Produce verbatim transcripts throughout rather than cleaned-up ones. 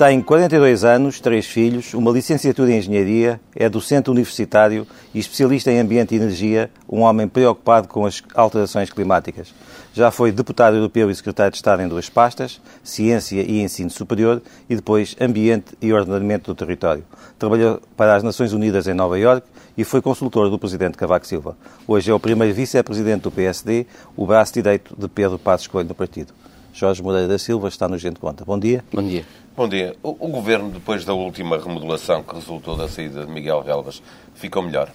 Tem quarenta e dois anos, três filhos, uma licenciatura em Engenharia, é docente universitário e especialista em Ambiente e Energia, um homem preocupado com as alterações climáticas. Já foi deputado europeu e secretário de Estado em duas pastas, Ciência e Ensino Superior, e depois Ambiente e Ordenamento do Território. Trabalhou para as Nações Unidas em Nova Iorque e foi consultor do presidente Cavaco Silva. Hoje é o primeiro vice-presidente do P S D, o braço direito de Pedro Passos Coelho no partido. Jorge Moreira da Silva está no Gente Conta. Bom dia. Bom dia. Bom dia. O, o Governo, depois da última remodelação que resultou da saída de Miguel Relvas, ficou melhor?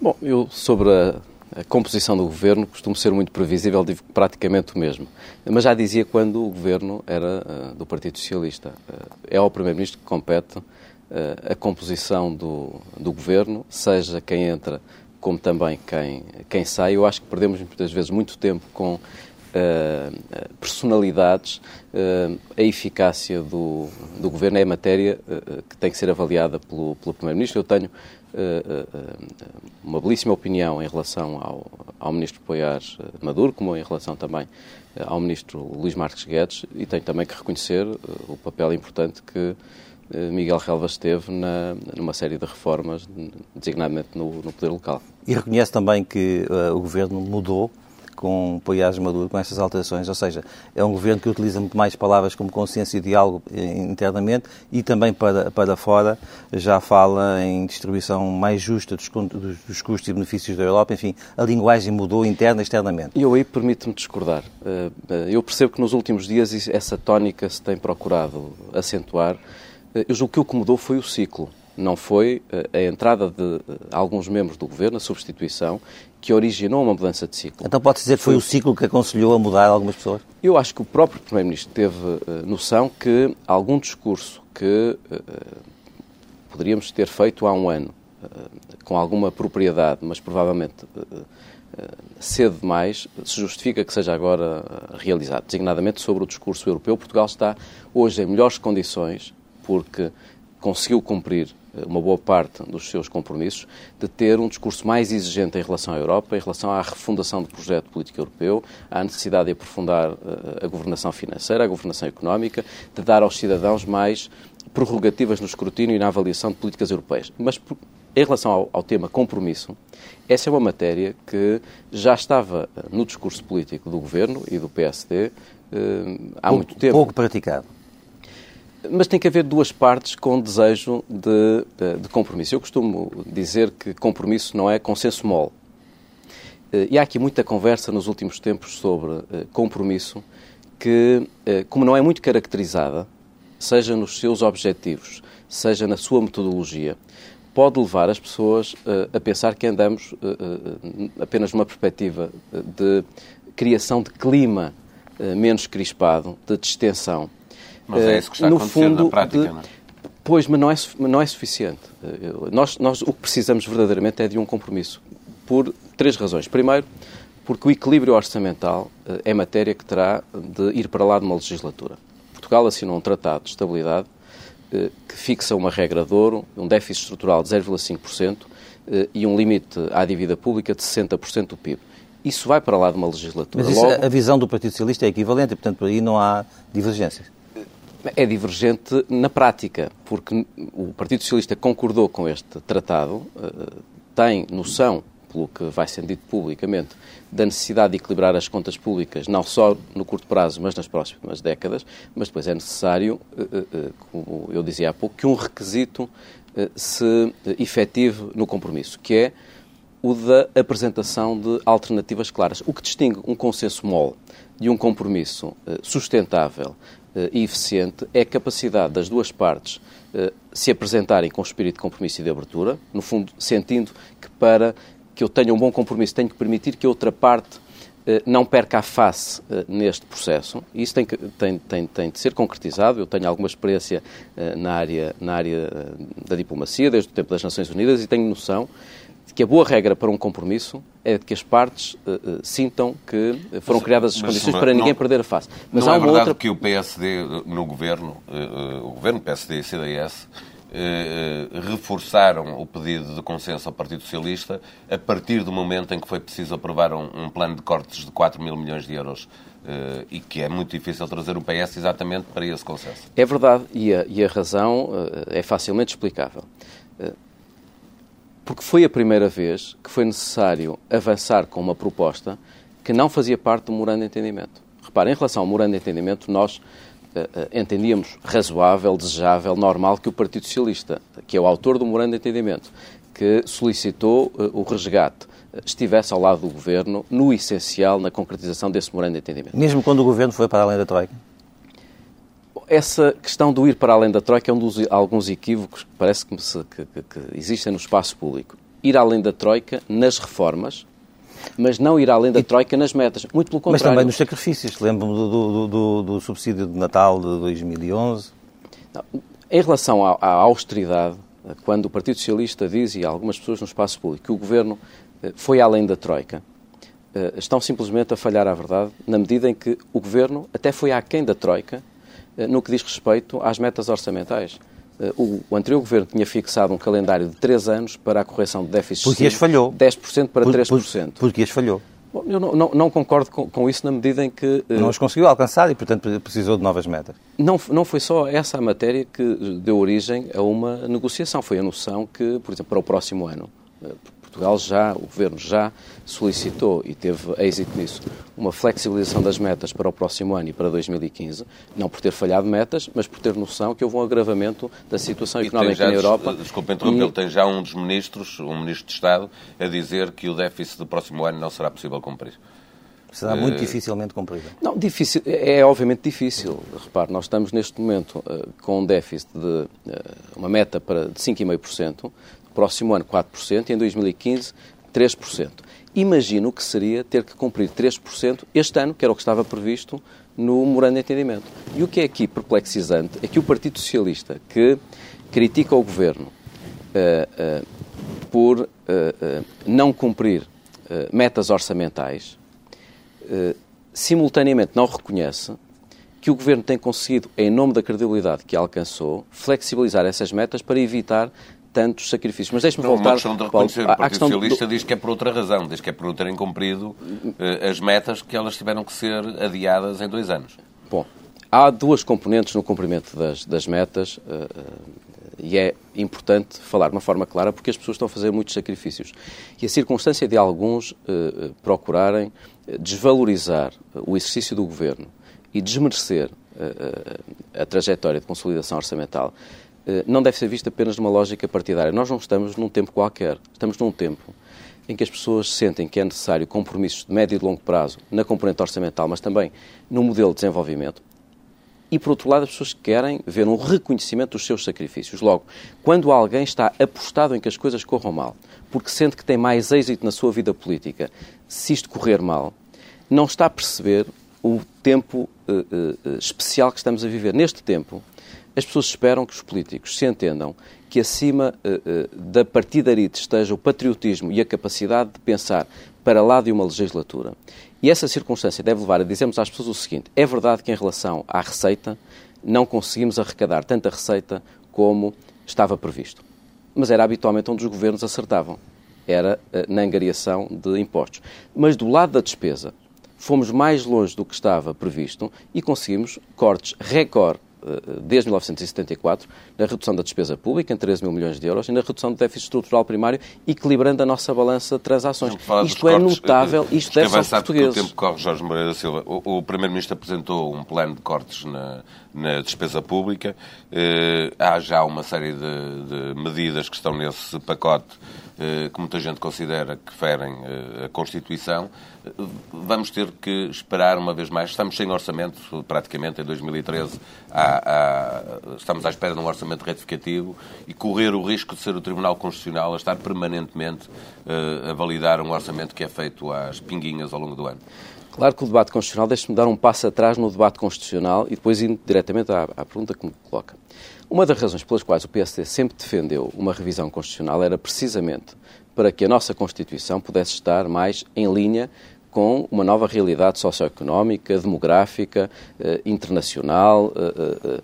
Bom, eu sobre a, a composição do Governo costumo ser muito previsível, digo praticamente o mesmo. Mas já dizia quando o Governo era uh, do Partido Socialista. Uh, é ao Primeiro-Ministro que compete uh, a composição do, do Governo, seja quem entra como também quem, quem sai. Eu acho que perdemos muitas vezes muito tempo com... Uh, personalidades, uh, a eficácia do, do Governo é matéria uh, que tem que ser avaliada pelo, pelo Primeiro-Ministro. Eu tenho uh, uh, uma belíssima opinião em relação ao, ao Ministro Poiares de Maduro, como em relação também uh, ao Ministro Luís Marques Guedes, e tenho também que reconhecer uh, o papel importante que uh, Miguel Relvas teve na, numa série de reformas, designadamente no, no poder local. E reconhece também que uh, o Governo mudou com Poiares de Maduro, com estas alterações, ou seja, é um governo que utiliza muito mais palavras como consciência e diálogo internamente e também para, para fora, já fala em distribuição mais justa dos, dos custos e benefícios da Europa, enfim, a linguagem mudou interna e externamente. E eu aí permito-me discordar. Eu percebo que nos últimos dias essa tónica se tem procurado acentuar. Eu julgo que o que mudou foi o ciclo. Não foi a entrada de alguns membros do Governo, a substituição, que originou uma mudança de ciclo. Então pode dizer que foi o ciclo que aconselhou a mudar algumas pessoas? Eu acho que o próprio Primeiro-Ministro teve noção que algum discurso que uh, poderíamos ter feito há um ano, uh, com alguma propriedade, mas provavelmente uh, cedo demais, se justifica que seja agora realizado. Designadamente sobre o discurso europeu, Portugal está hoje em melhores condições, porque conseguiu cumprir uma boa parte dos seus compromissos, de ter um discurso mais exigente em relação à Europa, em relação à refundação do projeto político europeu, à necessidade de aprofundar a governação financeira, a governação económica, de dar aos cidadãos mais prerrogativas no escrutínio e na avaliação de políticas europeias. Mas, por, em relação ao, ao tema compromisso, essa é uma matéria que já estava no discurso político do Governo e do P S D eh, há pouco, muito tempo. Pouco praticado. Mas tem que haver duas partes com desejo de, de, de compromisso. Eu costumo dizer que compromisso não é consenso mole. E há aqui muita conversa nos últimos tempos sobre compromisso que, como não é muito caracterizada, seja nos seus objetivos, seja na sua metodologia, pode levar as pessoas a pensar que andamos apenas numa perspectiva de criação de clima menos crispado, de distensão. Mas é isso que está a acontecer na prática, de... não é? Pois, mas não é, não é suficiente. Nós, nós o que precisamos verdadeiramente é de um compromisso, por três razões. Primeiro, porque o equilíbrio orçamental é matéria que terá de ir para lá de uma legislatura. Portugal assinou um tratado de estabilidade que fixa uma regra de ouro, um déficit estrutural de zero vírgula cinco por cento e um limite à dívida pública de sessenta por cento do P I B. Isso vai para lá de uma legislatura. Mas isso, logo, a visão do Partido Socialista é equivalente e, portanto, por aí não há divergências. É divergente na prática, porque o Partido Socialista concordou com este tratado, tem noção, pelo que vai sendo dito publicamente, da necessidade de equilibrar as contas públicas, não só no curto prazo, mas nas próximas décadas, mas depois é necessário, como eu dizia há pouco, que um requisito se efetive no compromisso, que é o da apresentação de alternativas claras. O que distingue um consenso mole de um compromisso sustentável e eficiente é a capacidade das duas partes uh, se apresentarem com espírito de compromisso e de abertura, no fundo sentindo que para que eu tenha um bom compromisso, tenho que permitir que a outra parte não perca a face uh, neste processo. Isso tem, que, tem, tem, tem de ser concretizado. Eu tenho alguma experiência uh, na área, na área uh, da diplomacia, desde o tempo das Nações Unidas, e tenho noção de que a boa regra para um compromisso é que as partes uh, uh, sintam que foram mas, criadas as mas, condições mas, para não, ninguém perder a face. Mas não há uma é verdade outra... que o P S D no governo, uh, uh, o governo P S D e C D S, Uh, uh, reforçaram o pedido de consenso ao Partido Socialista a partir do momento em que foi preciso aprovar um, um plano de cortes de quatro mil milhões de euros uh, e que é muito difícil trazer o P S exatamente para esse consenso. É verdade, e a, e a razão uh, é facilmente explicável. Uh, porque foi a primeira vez que foi necessário avançar com uma proposta que não fazia parte do Memorando de Entendimento. Reparem, em relação ao Memorando de Entendimento, nós entendíamos razoável, desejável, normal que o Partido Socialista, que é o autor do Memorando de Entendimento, que solicitou uh, o resgate, estivesse ao lado do Governo, no essencial, na concretização desse Memorando de Entendimento. Mesmo quando o Governo foi para além da Troika? Essa questão do ir para além da Troika é um dos alguns equívocos que parece que, se, que, que, que existem no espaço público. Ir além da Troika nas reformas, mas não ir além da Troika nas metas, muito pelo contrário. Mas também nos sacrifícios, lembro-me do, do, do, do subsídio de Natal de dois mil e onze. Não, em relação à, à austeridade, quando o Partido Socialista diz, e algumas pessoas no espaço público, que o Governo foi além da Troika, estão simplesmente a falhar à verdade, na medida em que o Governo até foi aquém da Troika no que diz respeito às metas orçamentais. O anterior governo tinha fixado um calendário de três anos para a correção de déficit de dez por cento para por, três por cento. Porque as falhou. Bom, eu não, não, não concordo com, com isso na medida em que... Não uh, os conseguiu alcançar e, portanto, precisou de novas metas. Não, não foi só essa a matéria que deu origem a uma negociação. Foi a noção que, por exemplo, para o próximo ano, uh, Portugal já, o governo já solicitou e teve êxito nisso, uma flexibilização das metas para o próximo ano e para dois mil e quinze, não por ter falhado metas, mas por ter noção que houve um agravamento da situação económica na Europa. Desculpe interromper, ele tem já um dos ministros, um ministro de Estado, a dizer que o déficit do próximo ano não será possível cumprir. Será muito dificilmente cumprível. Não, difícil, é obviamente difícil. Repare, nós estamos neste momento uh, com um déficit de uh, uma meta para, de cinco vírgula cinco por cento, próximo ano quatro por cento e em dois mil e quinze três por cento. Imagino o que seria ter que cumprir três por cento este ano, que era o que estava previsto no Memorando de Entendimento. E o que é aqui perplexizante é que o Partido Socialista, que critica o Governo uh, uh, por uh, uh, não cumprir uh, metas orçamentais, uh, simultaneamente não reconhece que o Governo tem conseguido, em nome da credibilidade que alcançou, flexibilizar essas metas para evitar tantos sacrifícios. Mas deixe-me voltar... Não, uma questão de reconhecer. Paulo, o Partido Socialista do... diz que é por outra razão, diz que é por não terem cumprido eh, as metas, que elas tiveram que ser adiadas em dois anos. Bom, há duas componentes no cumprimento das, das metas uh, e é importante falar de uma forma clara porque as pessoas estão a fazer muitos sacrifícios. E a circunstância de alguns uh, procurarem desvalorizar o exercício do Governo e desmerecer uh, a trajetória de consolidação orçamental não deve ser vista apenas numa lógica partidária. Nós não estamos num tempo qualquer. Estamos num tempo em que as pessoas sentem que é necessário compromissos de médio e de longo prazo na componente orçamental, mas também no modelo de desenvolvimento. E, por outro lado, as pessoas querem ver um reconhecimento dos seus sacrifícios. Logo, quando alguém está apostado em que as coisas corram mal, porque sente que tem mais êxito na sua vida política, se isto correr mal, não está a perceber o tempo uh, uh, especial que estamos a viver. Neste tempo, as pessoas esperam que os políticos se entendam que acima uh, uh, da partidarite esteja o patriotismo e a capacidade de pensar para lá de uma legislatura. E essa circunstância deve levar a dizermos às pessoas o seguinte: é verdade que em relação à receita não conseguimos arrecadar tanta receita como estava previsto. Mas era habitualmente onde os governos acertavam. Era uh, na angariação de impostos. Mas do lado da despesa fomos mais longe do que estava previsto e conseguimos cortes recorde desde mil novecentos e setenta e quatro, na redução da despesa pública, em treze mil milhões de euros, e na redução do déficit estrutural primário, equilibrando a nossa balança de transações. Isto é cortes, notável, isto deve ser aos portugueses. O tempo corre, Jorge Moreira da Silva. O, o Primeiro-Ministro apresentou um plano de cortes na, na despesa pública. Eh, há já uma série de, de medidas que estão nesse pacote que muita gente considera que ferem a Constituição, vamos ter que esperar uma vez mais. Estamos sem orçamento, praticamente, em dois mil e treze. Há, há, estamos à espera de um orçamento retificativo e correr o risco de ser o Tribunal Constitucional a estar permanentemente a validar um orçamento que é feito às pinguinhas ao longo do ano. Claro que o debate constitucional, deixe-me dar um passo atrás no debate constitucional e depois indo diretamente à, à pergunta que me coloca. Uma das razões pelas quais o P S D sempre defendeu uma revisão constitucional era precisamente para que a nossa Constituição pudesse estar mais em linha com uma nova realidade socioeconómica, demográfica, eh, internacional, eh, eh,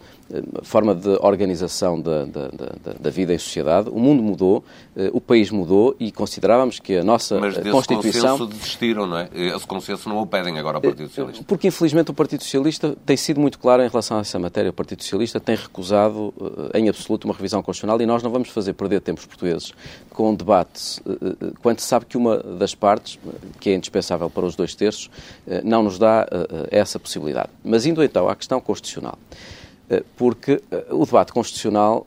forma de organização da, da, da, da vida em sociedade. O mundo mudou, eh, o país mudou e considerávamos que a nossa Mas desse Constituição... consenso desistiram, não é? Esse consenso não o pedem agora ao Partido Socialista. Porque, infelizmente, o Partido Socialista tem sido muito claro em relação a essa matéria. O Partido Socialista tem recusado, eh, em absoluto, uma revisão constitucional e nós não vamos fazer perder tempo os portugueses com debates, eh, quando se sabe que uma das partes, que é indispensável para os dois terços, não nos dá essa possibilidade. Mas indo então à questão constitucional, porque o debate constitucional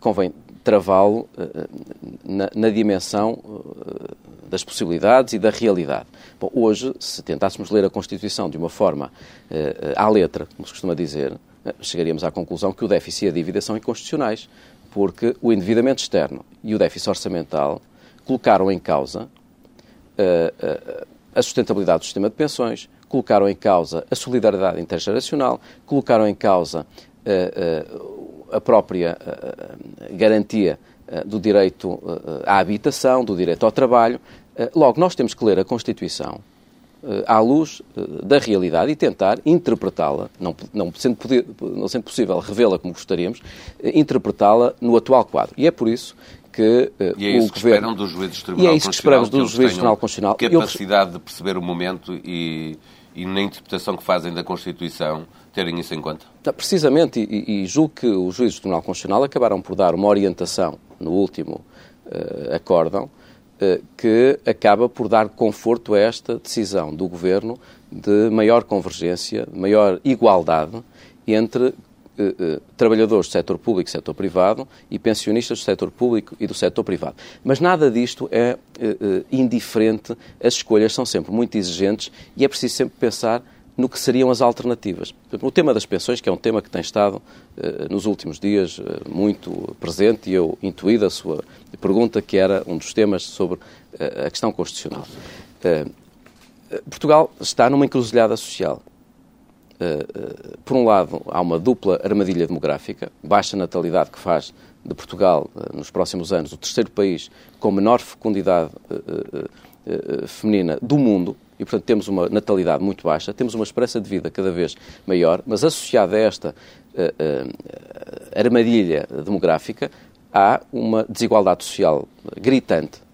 convém travá-lo na dimensão das possibilidades e da realidade. Bom, hoje, se tentássemos ler a Constituição de uma forma à letra, como se costuma dizer, chegaríamos à conclusão que o déficit e a dívida são inconstitucionais, porque o endividamento externo e o déficit orçamental colocaram em causa a sustentabilidade do sistema de pensões, colocaram em causa a solidariedade intergeracional, colocaram em causa a própria garantia do direito à habitação, do direito ao trabalho. Logo, nós temos que ler a Constituição à luz da realidade e tentar interpretá-la, não, não, sendo poder, não sendo possível revê-la como gostaríamos, interpretá-la no atual quadro. E é por isso que uh, e é isso o que governo... esperam dos juízes do Tribunal Constitucional. E é isso que esperamos dos juízes do Tribunal Constitucional. Capacidade eu... de perceber o momento e, e na interpretação que fazem da Constituição terem isso em conta? Precisamente, e, e julgo que os juízes do Tribunal Constitucional acabaram por dar uma orientação no último uh, acórdão uh, que acaba por dar conforto a esta decisão do governo de maior convergência, maior igualdade entre trabalhadores do setor público e setor privado e pensionistas do setor público e do setor privado. Mas nada disto é indiferente, as escolhas são sempre muito exigentes e é preciso sempre pensar no que seriam as alternativas. O tema das pensões, que é um tema que tem estado nos últimos dias muito presente, e eu intuí da sua pergunta que era um dos temas sobre a questão constitucional. Portugal está numa encruzilhada social. Uh, uh, por um lado, há uma dupla armadilha demográfica, baixa natalidade que faz de Portugal, uh, nos próximos anos, o terceiro país com menor fecundidade uh, uh, uh, feminina do mundo e, portanto, temos uma natalidade muito baixa, temos uma esperança de vida cada vez maior, mas associada a esta uh, uh, armadilha demográfica há uma desigualdade social gritante,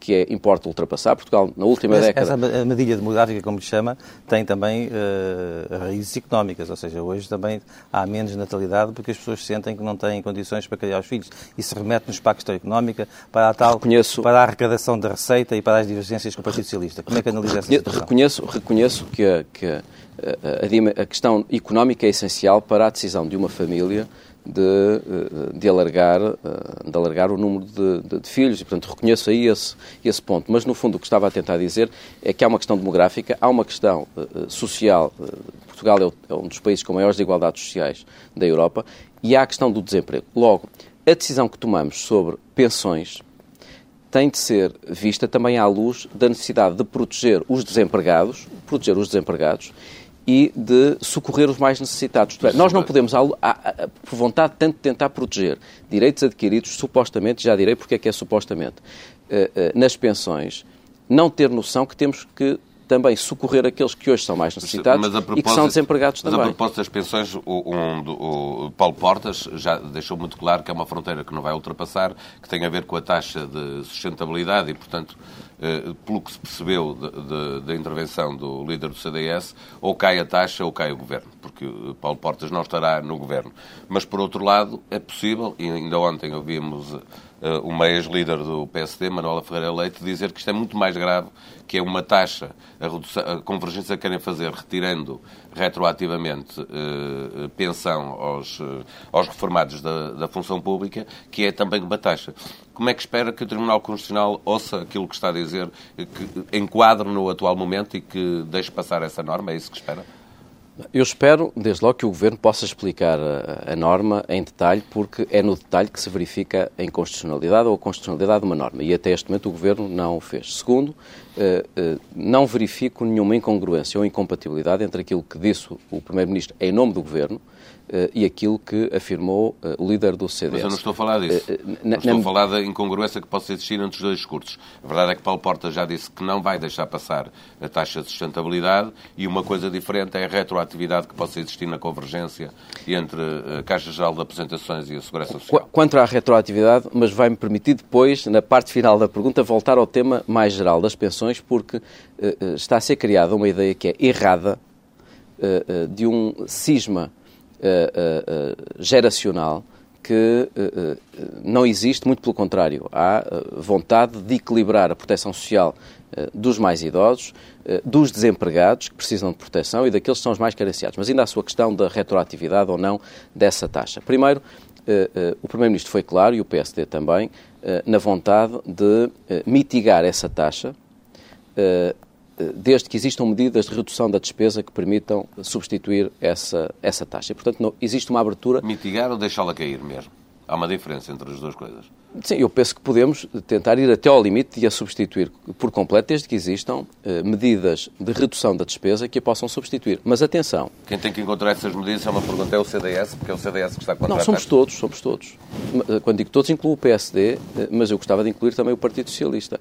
que é, importa ultrapassar. Portugal, na última essa, década... Essa armadilha demográfica, como se chama, tem também uh, raízes económicas, ou seja, hoje também há menos natalidade porque as pessoas sentem que não têm condições para criar os filhos. Isso remete-nos para a questão económica, para a tal... Reconheço... para a arrecadação da receita e para as divergências com o Partido Socialista. Como é que analisa essa situação? Reconheço, reconheço que, a, que a, a, a questão económica é essencial para a decisão de uma família De, de, alargar, de alargar o número de, de, de filhos e, portanto, reconheço aí esse, esse ponto. Mas, no fundo, o que estava a tentar dizer é que há uma questão demográfica, há uma questão uh, social. Uh, Portugal é, o, é um dos países com maiores desigualdades sociais da Europa e há a questão do desemprego. Logo, a decisão que tomamos sobre pensões tem de ser vista também à luz da necessidade de proteger os desempregados, proteger os desempregados e de socorrer os mais necessitados. Isso, nós não podemos, por vontade, tanto tentar proteger direitos adquiridos, supostamente, já direi porque é que é supostamente, nas pensões, não ter noção que temos que também socorrer aqueles que hoje são mais necessitados e que são desempregados também. Mas a propósito das pensões, o, o, o Paulo Portas já deixou muito claro que é uma fronteira que não vai ultrapassar, que tem a ver com a taxa de sustentabilidade e, portanto, eh, pelo que se percebeu da intervenção do líder do C D S, ou cai a taxa ou cai o governo, porque o Paulo Portas não estará no governo. Mas, por outro lado, é possível, e ainda ontem ouvimos eh, uma ex-líder do P S D, Manuela Ferreira Leite, dizer que isto é muito mais grave, que é uma taxa, a, redução, a convergência que querem fazer, retirando retroativamente eh, pensão aos, aos reformados da, da função pública, que é também uma taxa. como é que espera que o Tribunal Constitucional ouça aquilo que está a dizer, que enquadre no atual momento e que deixe passar essa norma? É isso que espera? Eu espero, desde logo, que o Governo possa explicar a, a norma em detalhe, porque é no detalhe que se verifica a inconstitucionalidade ou a constitucionalidade de uma norma, e até este momento o Governo não o fez. Segundo, eh, eh, não verifico nenhuma incongruência ou incompatibilidade entre aquilo que disse o Primeiro-Ministro em nome do Governo Uh, e aquilo que afirmou uh, o líder do C D S. Mas eu não estou a falar disso. Uh, uh, não estou a falar da incongruência que possa existir entre os dois discursos. A verdade é que Paulo Portas já disse que não vai deixar passar a taxa de sustentabilidade, e uma coisa diferente é a retroatividade que possa existir na convergência entre a Caixa Geral de Apresentações e a Segurança Social. Quanto à retroatividade, mas vai-me permitir depois, na parte final da pergunta, voltar ao tema mais geral das pensões, porque uh, uh, está a ser criada uma ideia que é errada uh, uh, de um cisma Uh, uh, uh, geracional que uh, uh, não existe, muito pelo contrário. Há uh, vontade de equilibrar a proteção social uh, dos mais idosos, uh, dos desempregados que precisam de proteção e daqueles que são os mais carenciados. Mas ainda há a sua questão da retroatividade ou não dessa taxa. Primeiro, uh, uh, o Primeiro-Ministro foi claro, e o P S D também, uh, na vontade de uh, mitigar essa taxa, uh, desde que existam medidas de redução da despesa que permitam substituir essa, essa taxa. E, portanto, não, existe uma abertura... Mitigar ou deixá-la cair mesmo? Há uma diferença entre as duas coisas. Sim, eu penso que podemos tentar ir até ao limite de a substituir por completo, desde que existam eh, medidas de redução da despesa que a possam substituir. Mas atenção... Quem tem que encontrar essas medidas é uma pergunta, é o C D S, porque é o C D S que está contra a taxa. Não, somos todos, somos todos. Quando digo todos, incluo o P S D, mas eu gostava de incluir também o Partido Socialista.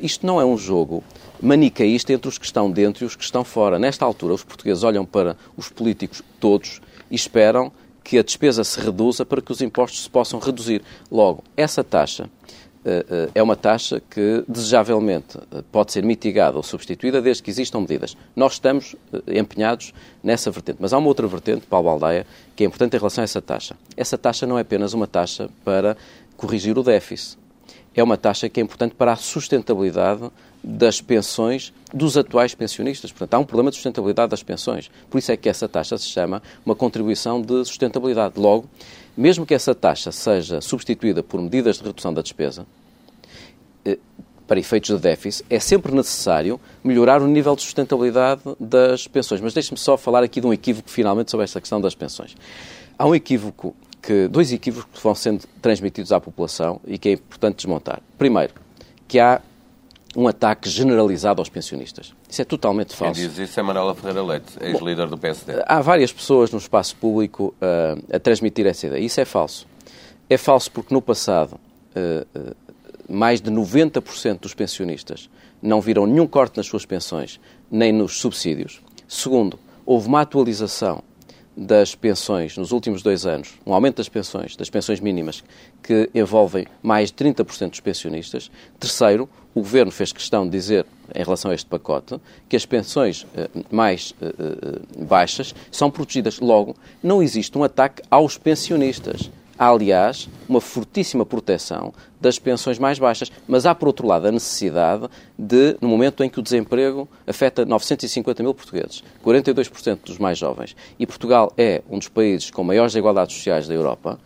Isto não é um jogo manicaísta entre os que estão dentro e os que estão fora. Nesta altura, os portugueses olham para os políticos todos e esperam que a despesa se reduza para que os impostos se possam reduzir. Logo, essa taxa uh, uh, é uma taxa que, desejavelmente, uh, pode ser mitigada ou substituída desde que existam medidas. Nós estamos uh, empenhados nessa vertente. Mas há uma outra vertente, Paulo Aldaia, que é importante em relação a essa taxa. Essa taxa não é apenas uma taxa para corrigir o déficit. É uma taxa que é importante para a sustentabilidade das pensões dos atuais pensionistas. Portanto, há um problema de sustentabilidade das pensões. Por isso é que essa taxa se chama uma contribuição de sustentabilidade. Logo, mesmo que essa taxa seja substituída por medidas de redução da despesa, para efeitos de déficit, é sempre necessário melhorar o nível de sustentabilidade das pensões. Mas deixe-me só falar aqui de um equívoco, finalmente, sobre esta questão das pensões. Há um equívoco, que, dois equívocos que vão sendo transmitidos à população e que é importante desmontar. Primeiro, que há um ataque generalizado aos pensionistas. Isso é totalmente falso. Quem diz isso é Manuela Ferreira Leite, ex-líder do P S D. Há várias pessoas no espaço público uh, a transmitir essa ideia. Isso é falso. É falso porque no passado uh, uh, mais de noventa por cento dos pensionistas não viram nenhum corte nas suas pensões, nem nos subsídios. Segundo, houve uma atualização das pensões nos últimos dois anos, um aumento das pensões, das pensões mínimas, que envolvem mais de trinta por cento dos pensionistas. Terceiro, o Governo fez questão de dizer, em relação a este pacote, que as pensões eh, mais eh, baixas são protegidas. Logo, não existe um ataque aos pensionistas. Há, aliás, uma fortíssima proteção das pensões mais baixas, mas há, por outro lado, a necessidade de, no momento em que o desemprego afeta novecentos e cinquenta mil portugueses, quarenta e dois por cento dos mais jovens, e Portugal é um dos países com maiores desigualdades sociais da Europa,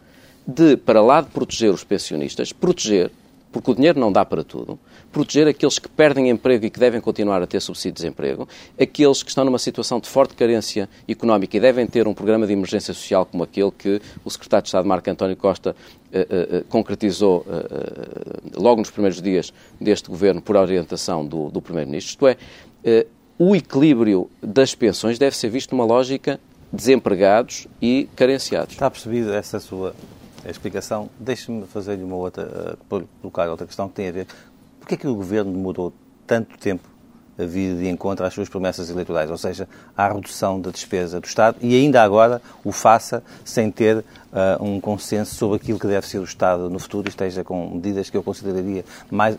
de, para lá de proteger os pensionistas, proteger, porque o dinheiro não dá para tudo, proteger aqueles que perdem emprego e que devem continuar a ter subsídio de desemprego, aqueles que estão numa situação de forte carência económica e devem ter um programa de emergência social como aquele que o secretário de Estado, Marco António Costa, eh, eh, concretizou eh, logo nos primeiros dias deste governo por orientação do, do Primeiro-Ministro. Isto é, eh, o equilíbrio das pensões deve ser visto numa lógica desempregados e carenciados. Está percebido essa sua... a explicação. Deixe-me fazer-lhe uma outra, uh, colocar outra questão que tem a ver. Porquê é que o Governo demorou tanto tempo a vir de encontro às suas promessas eleitorais, ou seja, à redução da despesa do Estado, e ainda agora o faça sem ter uh, um consenso sobre aquilo que deve ser o Estado no futuro e esteja com medidas que eu consideraria, mais,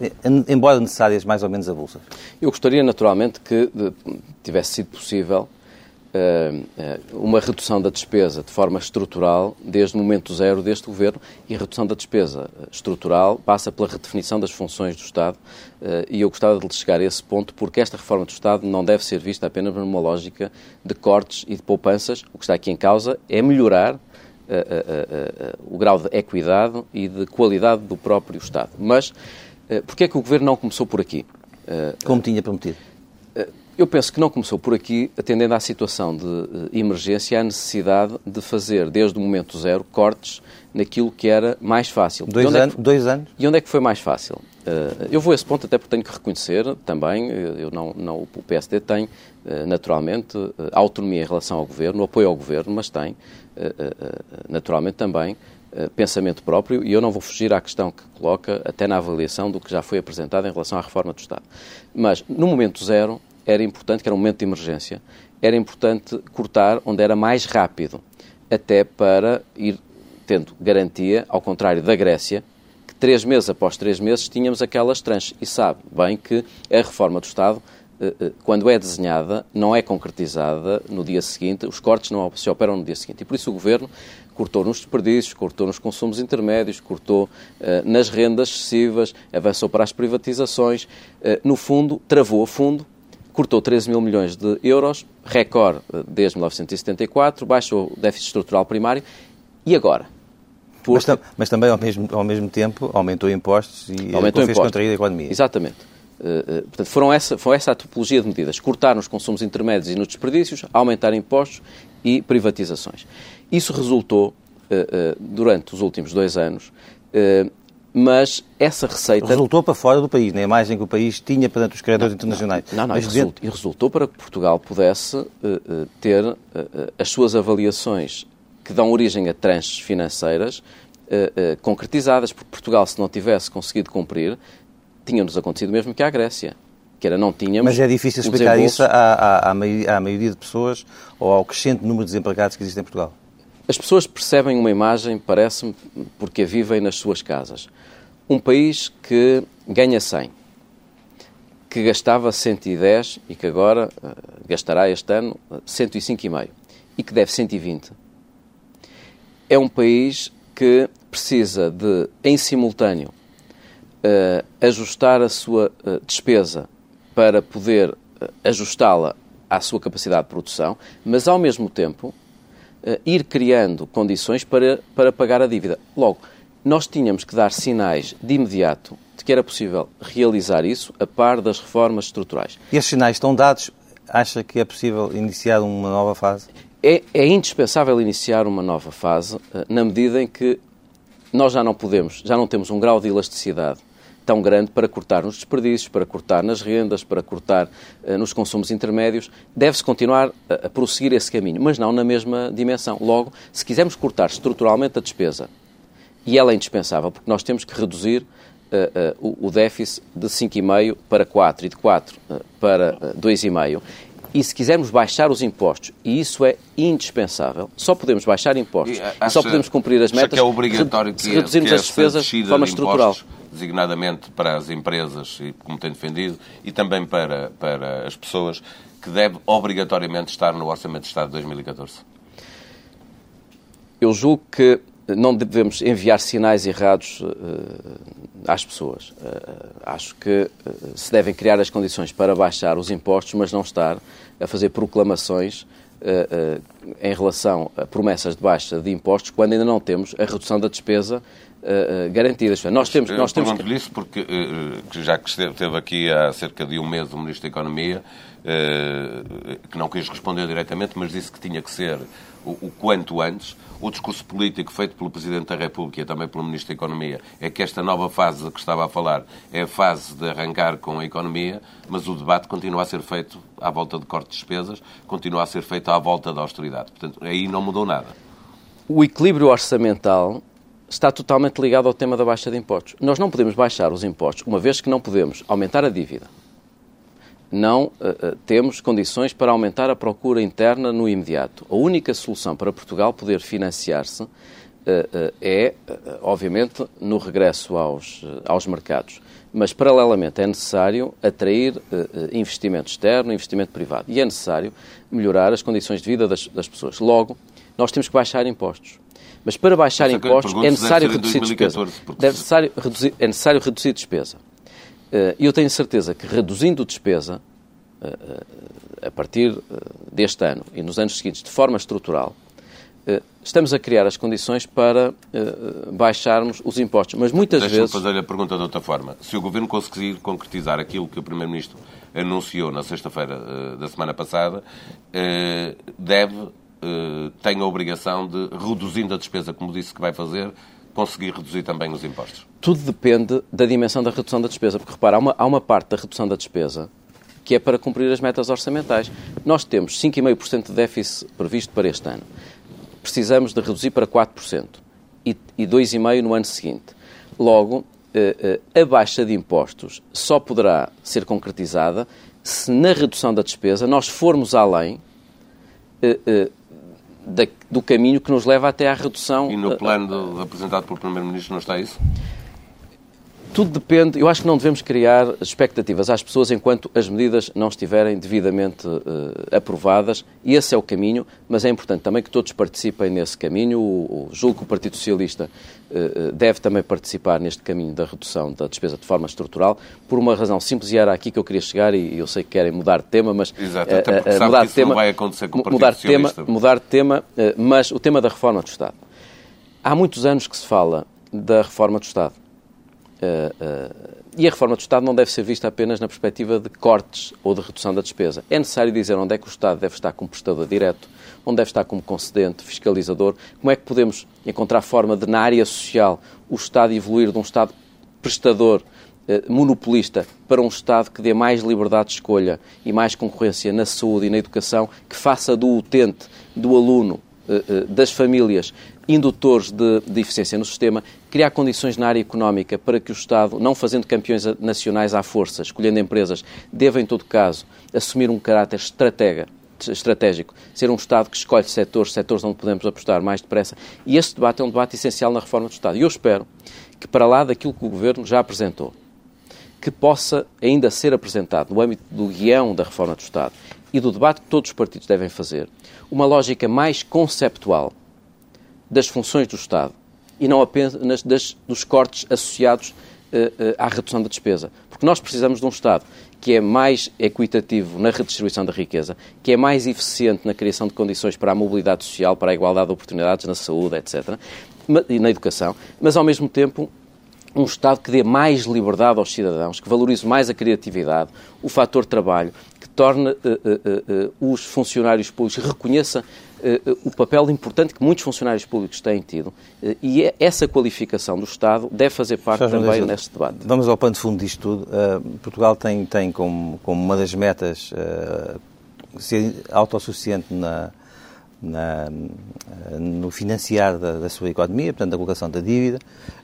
embora necessárias, mais ou menos avulsas? Eu gostaria, naturalmente, que de, tivesse sido possível uma redução da despesa de forma estrutural desde o momento zero deste Governo, e a redução da despesa estrutural passa pela redefinição das funções do Estado, e eu gostava de lhe chegar a esse ponto, porque esta reforma do Estado não deve ser vista apenas numa lógica de cortes e de poupanças. O que está aqui em causa é melhorar uh, uh, uh, uh, o grau de equidade e de qualidade do próprio Estado. Mas uh, porquê é que o Governo não começou por aqui? Uh, Como tinha prometido? Uh, eu penso que não começou por aqui, atendendo à situação de uh, emergência, à necessidade de fazer, desde o momento zero, cortes naquilo que era mais fácil. Dois, ano, é que, dois anos? E onde é que foi mais fácil? Uh, eu vou a esse ponto até porque tenho que reconhecer também, eu não, não, o P S D tem, uh, naturalmente, uh, autonomia em relação ao Governo, apoio ao Governo, mas tem, uh, uh, naturalmente, também uh, pensamento próprio, e eu não vou fugir à questão que coloca, até na avaliação do que já foi apresentado em relação à reforma do Estado. Mas, no momento zero, era importante, que era um momento de emergência, era importante cortar onde era mais rápido, até para ir tendo garantia, ao contrário da Grécia, três meses após três meses, tínhamos aquelas tranches. E sabe bem que a reforma do Estado, quando é desenhada, não é concretizada no dia seguinte, os cortes não se operam no dia seguinte. E por isso o Governo cortou nos desperdícios, cortou nos consumos intermédios, cortou nas rendas excessivas, avançou para as privatizações, no fundo, travou a fundo, cortou treze mil milhões de euros, recorde desde mil novecentos e setenta e quatro, baixou o déficit estrutural primário. E agora? Mas, tam- mas também, ao mesmo, ao mesmo tempo, aumentou impostos e aumentou fez impostos. Contrair a economia. Exatamente. Uh, uh, portanto, foram essa, foi essa a topologia de medidas. Cortar nos consumos intermédios e nos desperdícios, aumentar impostos e privatizações. Isso resultou, uh, uh, durante os últimos dois anos, uh, mas essa receita... Resultou para fora do país, na imagem que o país tinha perante os credores não, internacionais. Não, não, não mas resultou, dentro... resultou para que Portugal pudesse uh, uh, ter uh, uh, as suas avaliações que dão origem a tranches financeiras uh, uh, concretizadas, porque Portugal, se não tivesse conseguido cumprir, tinha-nos acontecido o mesmo que à Grécia, que era não tínhamos... Mas é difícil explicar isso à, à, à, maioria, à maioria de pessoas ou ao crescente número de desempregados que existe em Portugal. As pessoas percebem uma imagem, parece-me, porque a vivem nas suas casas. Um país que ganha cem, que gastava cento e dez e que agora uh, gastará este ano cento e cinco vírgula cinco e que deve cento e vinte. É um país que precisa de, em simultâneo, uh, ajustar a sua uh, despesa para poder uh, ajustá-la à sua capacidade de produção, mas, ao mesmo tempo, uh, ir criando condições para, para pagar a dívida. Logo, nós tínhamos que dar sinais de imediato de que era possível realizar isso a par das reformas estruturais. E esses sinais estão dados? Acha que é possível iniciar uma nova fase? É, é indispensável iniciar uma nova fase na medida em que nós já não podemos, já não temos um grau de elasticidade tão grande para cortar nos desperdícios, para cortar nas rendas, para cortar uh, nos consumos intermédios. Deve-se continuar a, a prosseguir esse caminho, mas não na mesma dimensão. Logo, se quisermos cortar estruturalmente a despesa, e ela é indispensável, porque nós temos que reduzir uh, uh, o, o déficit de cinco vírgula cinco para quatro e de quatro uh, para uh, dois vírgula cinco, e se quisermos baixar os impostos, e isso é indispensável, só podemos baixar impostos, e, acha, e só podemos cumprir as metas que é obrigatório que se reduzirmos que as despesas de forma de estrutural. Designadamente para as empresas, como tem defendido, e também para, para as pessoas, que deve obrigatoriamente estar no Orçamento de Estado de dois mil e catorze. Eu julgo que não devemos enviar sinais errados uh, às pessoas. Uh, acho que uh, se devem criar as condições para baixar os impostos, mas não estar a fazer proclamações uh, uh, em relação a promessas de baixa de impostos, quando ainda não temos a redução da despesa uh, uh, garantida. Nós temos, nós temos que... isso porque, uh, que já que esteve aqui há cerca de um mês o Ministro da Economia, uh, que não quis responder diretamente, mas disse que tinha que ser o, o quanto antes. O discurso político feito pelo Presidente da República e também pelo Ministro da Economia é que esta nova fase que estava a falar é a fase de arrancar com a economia, mas o debate continua a ser feito à volta de corte de despesas, continua a ser feito à volta da austeridade. Portanto, aí não mudou nada. O equilíbrio orçamental está totalmente ligado ao tema da baixa de impostos. Nós não podemos baixar os impostos, uma vez que não podemos aumentar a dívida. Não uh, temos condições para aumentar a procura interna no imediato. A única solução para Portugal poder financiar-se uh, uh, é, uh, obviamente, no regresso aos, uh, aos mercados. Mas, paralelamente, é necessário atrair uh, investimento externo, investimento privado. E é necessário melhorar as condições de vida das, das pessoas. Logo, nós temos que baixar impostos. Mas, para baixar Essa impostos, é necessário reduzir despesa. É necessário reduzir, é necessário reduzir despesa. Eu tenho certeza que, reduzindo despesa, a partir deste ano e nos anos seguintes, de forma estrutural, estamos a criar as condições para uh, baixarmos os impostos, mas muitas Deixa vezes... Deixa-me fazer-lhe a pergunta de outra forma. Se o Governo conseguir concretizar aquilo que o Primeiro-Ministro anunciou na sexta-feira uh, da semana passada, uh, deve, uh, tem a obrigação de, reduzindo a despesa, como disse que vai fazer, conseguir reduzir também os impostos? Tudo depende da dimensão da redução da despesa, porque, repara, há uma, há uma parte da redução da despesa que é para cumprir as metas orçamentais. Nós temos cinco vírgula cinco por cento de déficit previsto para este ano. Precisamos de reduzir para quatro por cento e, e dois vírgula cinco por cento no ano seguinte. Logo, eh, eh, a baixa de impostos só poderá ser concretizada se na redução da despesa nós formos além eh, eh, da, do caminho que nos leva até à redução... E no plano eh, apresentado pelo Primeiro-Ministro não está isso? Tudo depende. Eu acho que não devemos criar expectativas às pessoas enquanto as medidas não estiverem devidamente uh, aprovadas. E esse é o caminho, mas é importante também que todos participem nesse caminho. O, o, julgo que o Partido Socialista uh, deve também participar neste caminho da redução da despesa de forma estrutural, por uma razão simples, e era aqui que eu queria chegar, e eu sei que querem mudar de tema, mas... Exato, até porque uh, sabe que isso tema, não vai acontecer com o Partido mudar Socialista. Tema, mudar de tema, uh, mas o tema da reforma do Estado. Há muitos anos que se fala da reforma do Estado. Uh, uh, e a reforma do Estado não deve ser vista apenas na perspectiva de cortes ou de redução da despesa. É necessário dizer onde é que o Estado deve estar como prestador direto, onde deve estar como concedente, fiscalizador, como é que podemos encontrar forma de, na área social, o Estado evoluir de um Estado prestador, uh, monopolista, para um Estado que dê mais liberdade de escolha e mais concorrência na saúde e na educação, que faça do utente, do aluno, das famílias, indutores de, de eficiência no sistema, criar condições na área económica para que o Estado, não fazendo campeões nacionais à força, escolhendo empresas, deva, em todo caso, assumir um caráter estratega, estratégico, ser um Estado que escolhe setores, setores onde podemos apostar mais depressa. E este debate é um debate essencial na reforma do Estado. E eu espero que, para lá daquilo que o Governo já apresentou, que possa ainda ser apresentado no âmbito do guião da reforma do Estado e do debate que todos os partidos devem fazer, uma lógica mais conceptual das funções do Estado e não apenas das, dos cortes associados uh, uh, à redução da despesa. Porque nós precisamos de um Estado que é mais equitativo na redistribuição da riqueza, que é mais eficiente na criação de condições para a mobilidade social, para a igualdade de oportunidades na saúde, etcétera, e na educação, mas ao mesmo tempo um Estado que dê mais liberdade aos cidadãos, que valorize mais a criatividade, o fator trabalho, que torne uh, uh, uh, os funcionários públicos, reconheça uh, uh, o papel importante que muitos funcionários públicos têm tido, uh, e essa qualificação do Estado deve fazer parte Jorge também Moreira, neste debate. Vamos ao pano de fundo disto tudo. Uh, Portugal tem, tem como, como uma das metas uh, ser autossuficiente na, na, uh, no financiar da, da sua economia, portanto, da colocação da dívida.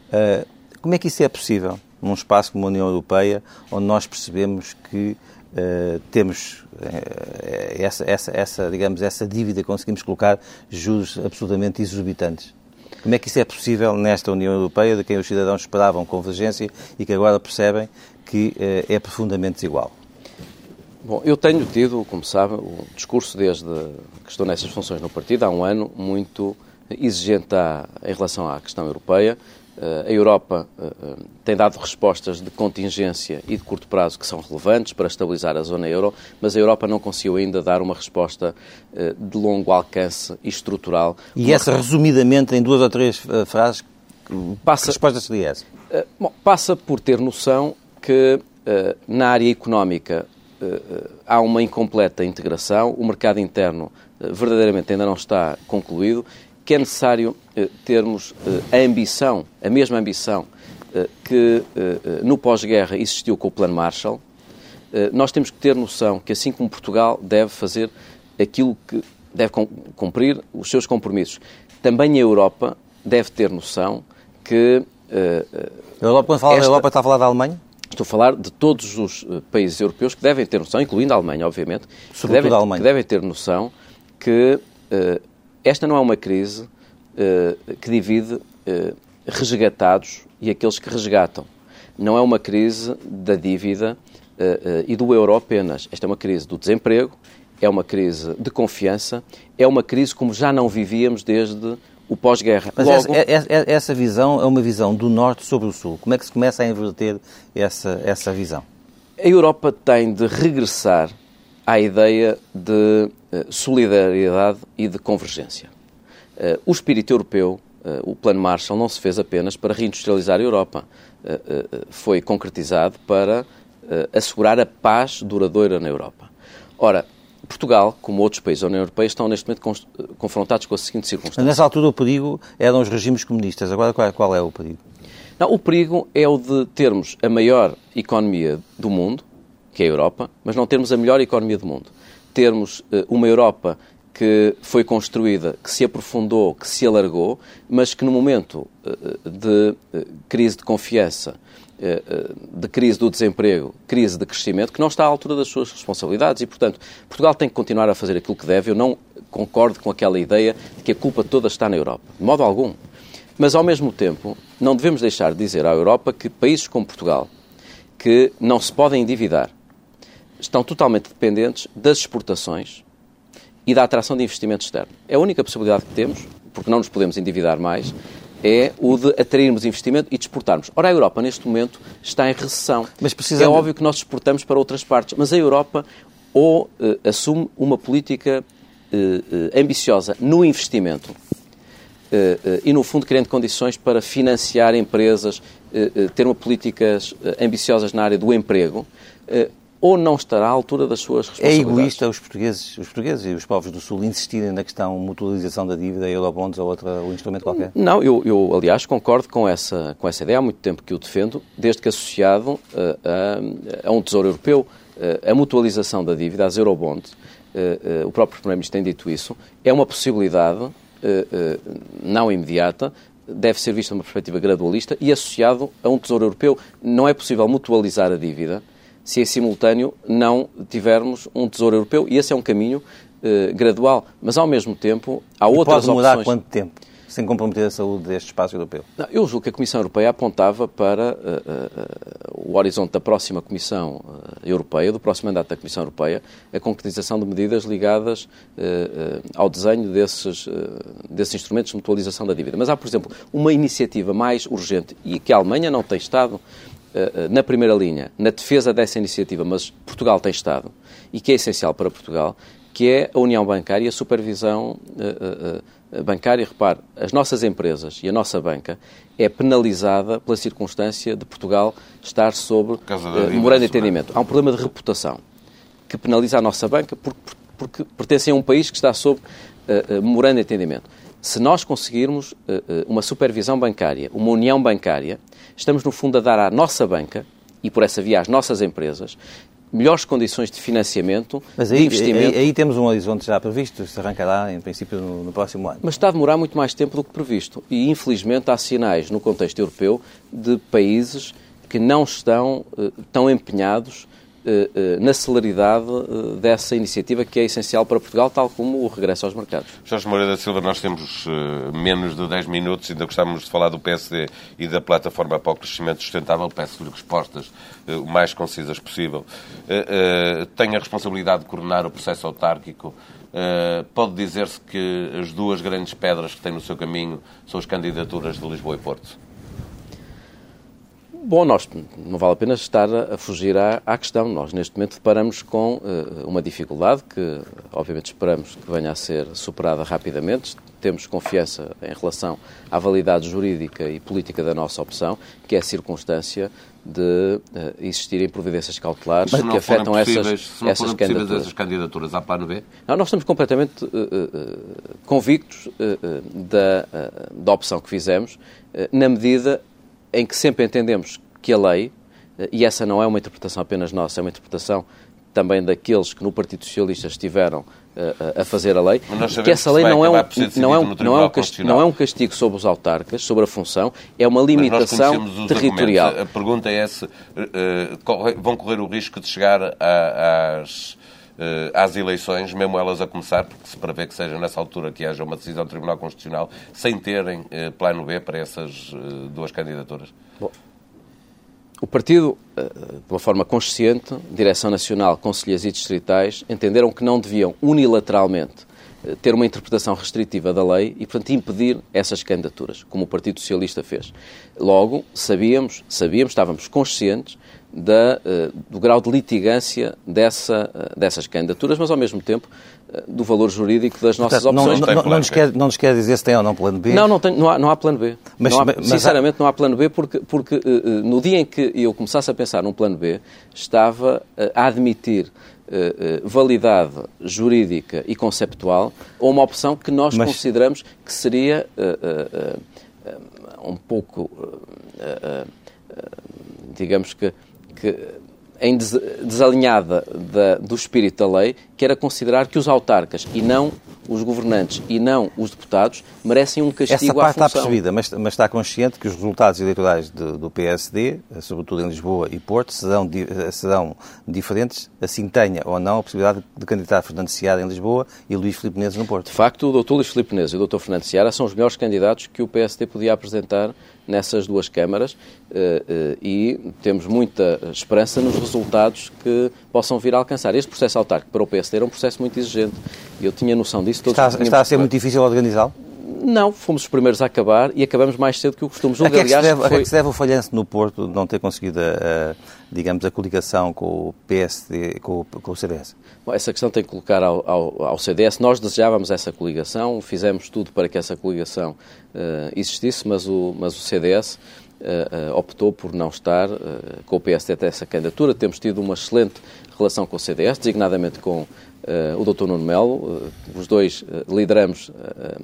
Uh, Como é que isso é possível num espaço como a União Europeia, onde nós percebemos que uh, temos uh, essa, essa, essa, digamos, essa dívida, conseguimos colocar juros absolutamente exorbitantes? Como é que isso é possível nesta União Europeia, de quem os cidadãos esperavam convergência e que agora percebem que uh, é profundamente desigual? Bom, eu tenho tido, como sabe, um discurso desde que estou nessas funções no partido, há um ano, muito exigente à, em relação à questão europeia. A Europa uh, tem dado respostas de contingência e de curto prazo que são relevantes para estabilizar a zona euro, mas a Europa não conseguiu ainda dar uma resposta uh, de longo alcance e estrutural. E essa, resumidamente, em duas ou três uh, frases, passa, que resposta seria essa? Uh, bom, passa por ter noção que uh, na área económica uh, uh, há uma incompleta integração, o mercado interno uh, verdadeiramente ainda não está concluído, que é necessário eh, termos eh, a ambição, a mesma ambição eh, que eh, no pós-guerra existiu com o Plano Marshall. Eh, nós temos que ter noção que, assim como Portugal deve fazer aquilo que deve cumprir os seus compromissos, também a Europa deve ter noção que... Eh, a Europa, quando fala esta... da Europa, está a falar da Alemanha? Estou a falar de todos os países europeus que devem ter noção, incluindo a Alemanha, obviamente, que devem, a Alemanha. que devem ter noção que... Eh, Esta não é uma crise uh, que divide uh, resgatados e aqueles que resgatam. Não é uma crise da dívida uh, uh, e do euro apenas. Esta é uma crise do desemprego, é uma crise de confiança, é uma crise como já não vivíamos desde o pós-guerra. Mas Logo... essa, essa, essa visão é uma visão do norte sobre o sul. Como é que se começa a inverter essa, essa visão? A Europa tem de regressar à ideia de solidariedade e de convergência. Uh, o espírito europeu, uh, o Plano Marshall, não se fez apenas para reindustrializar a Europa. Uh, uh, foi concretizado para uh, assegurar a paz duradoura na Europa. Ora, Portugal, como outros países da União Europeia, estão neste momento const- confrontados com a seguinte circunstância. Nessa altura o perigo eram os regimes comunistas. Agora qual é, qual é o perigo? Não, o perigo é o de termos a maior economia do mundo, que é a Europa, mas não termos a melhor economia do mundo. Termos uh, uma Europa que foi construída, que se aprofundou, que se alargou, mas que no momento uh, de uh, crise de confiança, de crise do desemprego, crise de crescimento, que não está à altura das suas responsabilidades e, portanto, Portugal tem que continuar a fazer aquilo que deve. Eu não concordo com aquela ideia de que a culpa toda está na Europa, de modo algum. Mas, ao mesmo tempo, não devemos deixar de dizer à Europa que países como Portugal, que não se podem endividar, estão totalmente dependentes das exportações e da atração de investimento externo. É a única possibilidade que temos, porque não nos podemos endividar mais, é o de atrairmos investimento e de exportarmos. Ora, a Europa, neste momento, está em recessão. Mas precisamente... É óbvio que nós exportamos para outras partes, mas a Europa ou eh, assume uma política eh, ambiciosa no investimento eh, eh, e, no fundo, criando condições para financiar empresas, eh, eh, ter uma políticas eh, ambiciosas na área do emprego, eh, ou não estará à altura das suas responsabilidades. É egoísta os portugueses, os portugueses e os povos do Sul insistirem na questão mutualização da dívida, eurobonds ou outro um instrumento qualquer? Não, eu, eu aliás concordo com essa, com essa ideia, há muito tempo que eu defendo, desde que associado uh, a, a um tesouro europeu, uh, a mutualização da dívida, às eurobonds, uh, uh, o próprio Primeiro-Ministro tem dito isso, é uma possibilidade uh, uh, não imediata, deve ser vista numa perspectiva gradualista e associado a um tesouro europeu. Não é possível mutualizar a dívida se em simultâneo não tivermos um tesouro europeu, e esse é um caminho eh, gradual, mas ao mesmo tempo há e outras opções. Pode mudar quanto tempo, sem comprometer a saúde deste espaço europeu? Não, eu julgo que a Comissão Europeia apontava para uh, uh, o horizonte da próxima Comissão Europeia, do próximo mandato da Comissão Europeia, a concretização de medidas ligadas uh, uh, ao desenho desses, uh, desses instrumentos de mutualização da dívida. Mas há, por exemplo, uma iniciativa mais urgente, e que a Alemanha não tem estado na primeira linha, na defesa dessa iniciativa, mas Portugal tem estado, e que é essencial para Portugal, que é a União Bancária e a supervisão uh, uh, bancária. Repare, as nossas empresas e a nossa banca é penalizada pela circunstância de Portugal estar sob uh, memorando de entendimento. Há um problema de reputação que penaliza a nossa banca porque, porque pertence a um país que está sob uh, uh, memorando de entendimento. Se nós conseguirmos uh, uma supervisão bancária, uma união bancária, estamos, no fundo, a dar à nossa banca, e por essa via às nossas empresas, melhores condições de financiamento, mas aí, de investimento. Aí, aí temos um horizonte já previsto, se arrancará, em princípio, no, no próximo ano. Mas está a demorar muito mais tempo do que previsto. E, infelizmente, há sinais, no contexto europeu, de países que não estão uh, tão empenhados na celeridade dessa iniciativa que é essencial para Portugal, tal como o regresso aos mercados. Jorge Moreira da Silva, nós temos menos de dez minutos, ainda gostávamos de falar do P S D e da Plataforma para o Crescimento Sustentável. Peço-lhe respostas o mais concisas possível. Tem a responsabilidade de coordenar o processo autárquico. Pode dizer-se que as duas grandes pedras que tem no seu caminho são as candidaturas de Lisboa e Porto? Bom, nós não vale a pena estar a fugir à, à questão. Nós, neste momento, deparamos com uh, uma dificuldade que, obviamente, esperamos que venha a ser superada rapidamente. Temos confiança em relação à validade jurídica e política da nossa opção, que é a circunstância de uh, existirem providências cautelares que afetam possíveis, essas, se não essas, não candidaturas. essas candidaturas. Há plano B? Não, nós estamos completamente uh, uh, convictos uh, uh, da, uh, da opção que fizemos, uh, na medida em que sempre entendemos que a lei, e essa não é uma interpretação apenas nossa, é uma interpretação também daqueles que no Partido Socialista estiveram a, a fazer a lei, que essa lei não é, um, não, é um, não, é um castigo, não é um castigo sobre os autarcas, sobre a função, é uma limitação territorial. Argumentos. A pergunta é se uh, vão correr o risco de chegar a, às... às eleições, mesmo elas a começar, porque se prevê que seja nessa altura que haja uma decisão do Tribunal Constitucional, sem terem plano B para essas duas candidaturas? Bom, o Partido, de uma forma consciente, Direção Nacional, Conselheiros e Distritais, entenderam que não deviam unilateralmente ter uma interpretação restritiva da lei e, portanto, impedir essas candidaturas, como o Partido Socialista fez. Logo, sabíamos, sabíamos, estávamos conscientes da, do grau de litigância dessa, dessas candidaturas, mas ao mesmo tempo do valor jurídico das nossas Portanto, opções. Não, não, não, não, nos quer, não nos quer dizer se tem ou não plano B? Não, não, tem, não, há, não há plano B. Mas, não há, mas sinceramente há... não há plano B porque, porque no dia em que eu começasse a pensar num plano B, estava a admitir validade jurídica e conceptual a uma opção que nós mas... consideramos que seria um pouco... digamos que, que em des, desalinhada da, do espírito da lei, que era considerar que os autarcas e não os governantes e não os deputados merecem um castigo à função. Essa parte está percebida, mas, mas está consciente que os resultados eleitorais de, do P S D, sobretudo em Lisboa e Porto, serão, serão diferentes, assim tenha ou não a possibilidade de candidatar Fernando Seara em Lisboa e Luís Filipe no Porto. De facto, o doutor Luís Filipe e o doutor Fernando Seara são os melhores candidatos que o P S D podia apresentar nessas duas câmaras e temos muita esperança nos resultados que possam vir a alcançar. Este processo autárquico para o P S D era um processo muito exigente e eu tinha noção disso. Está, está a ser muito difícil organizá-lo? Não, fomos os primeiros a acabar e acabamos mais cedo que o costume. A que é que se deve, foi... que se deve o falhanço no Porto de não ter conseguido, a, a, digamos, a coligação com o P S D, com, com o C D S? Bom, essa questão tem que colocar ao, ao, ao C D S. Nós desejávamos essa coligação, fizemos tudo para que essa coligação uh, existisse, mas o, mas o C D S uh, uh, optou por não estar uh, com o P S D até essa candidatura. Temos tido uma excelente relação com o C D S, designadamente com Uh, o doutor Nuno Melo, uh, os dois uh, lideramos uh,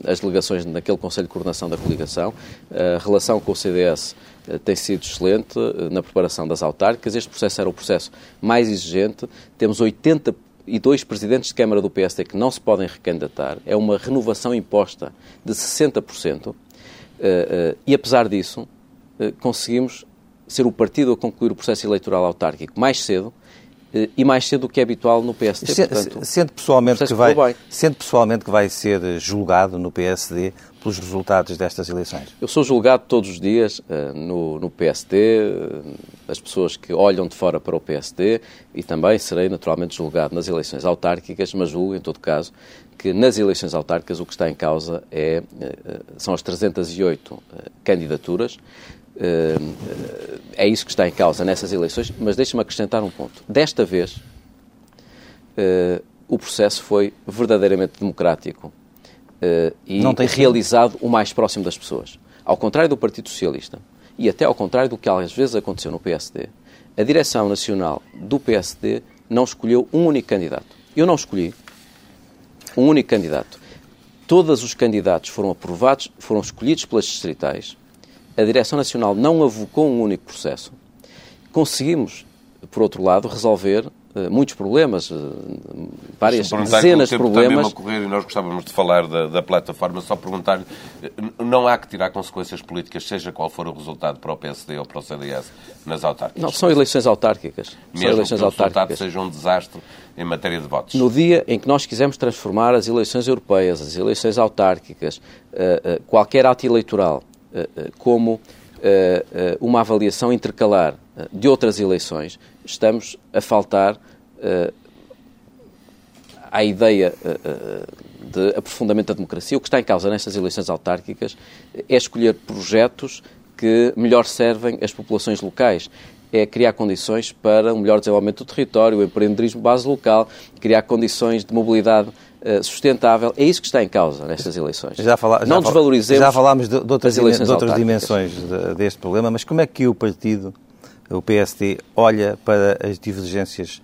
as delegações naquele Conselho de Coordenação da Coligação. Uh, a relação com o C D S uh, tem sido excelente uh, na preparação das autárquicas. Este processo era o processo mais exigente. Temos oitenta e dois presidentes de Câmara do P S D que não se podem recandidatar. É uma renovação imposta de sessenta por cento. Uh, uh, e, apesar disso, uh, conseguimos ser o partido a concluir o processo eleitoral autárquico mais cedo e mais cedo do que é habitual no P S D. Se, portanto, sente, pessoalmente que vai, sente pessoalmente que vai ser julgado no P S D pelos resultados destas eleições? Eu sou julgado todos os dias uh, no, no P S D, uh, as pessoas que olham de fora para o P S D, e também serei naturalmente julgado nas eleições autárquicas, mas julgo, em todo caso, que nas eleições autárquicas o que está em causa é, uh, são as trezentas e oito uh, candidaturas. É isso que está em causa nessas eleições, mas deixe-me acrescentar um ponto. Desta vez, o processo foi verdadeiramente democrático e realizado o mais próximo das pessoas. Ao contrário do Partido Socialista, e até ao contrário do que às vezes aconteceu no P S D, a direção nacional do P S D não escolheu um único candidato. Eu não escolhi um único candidato. Todos os candidatos foram aprovados, foram escolhidos pelas distritais. A Direção Nacional não avocou um único processo. Conseguimos, por outro lado, resolver uh, muitos problemas, uh, várias dezenas de problemas. Correr, e nós gostávamos de falar da, da plataforma, só perguntar-lhe, não há que tirar consequências políticas, seja qual for o resultado para o P S D ou para o C D S, nas autárquicas? Não, são eleições autárquicas. Mesmo eleições que o resultado seja um desastre em matéria de votos. No dia em que nós quisermos transformar as eleições europeias, as eleições autárquicas, uh, uh, qualquer ato eleitoral, como uma avaliação intercalar de outras eleições, estamos a faltar à ideia de aprofundamento da democracia. O que está em causa nestas eleições autárquicas é escolher projetos que melhor servem as populações locais, é criar condições para um melhor desenvolvimento do território, o empreendedorismo base local, criar condições de mobilidade sustentável. É isso que está em causa nestas eleições. Já fala, já não desvalorizemos já falámos de, de outras, as eleições de outras dimensões de, deste problema, mas como é que o partido, o P S D, olha para as divergências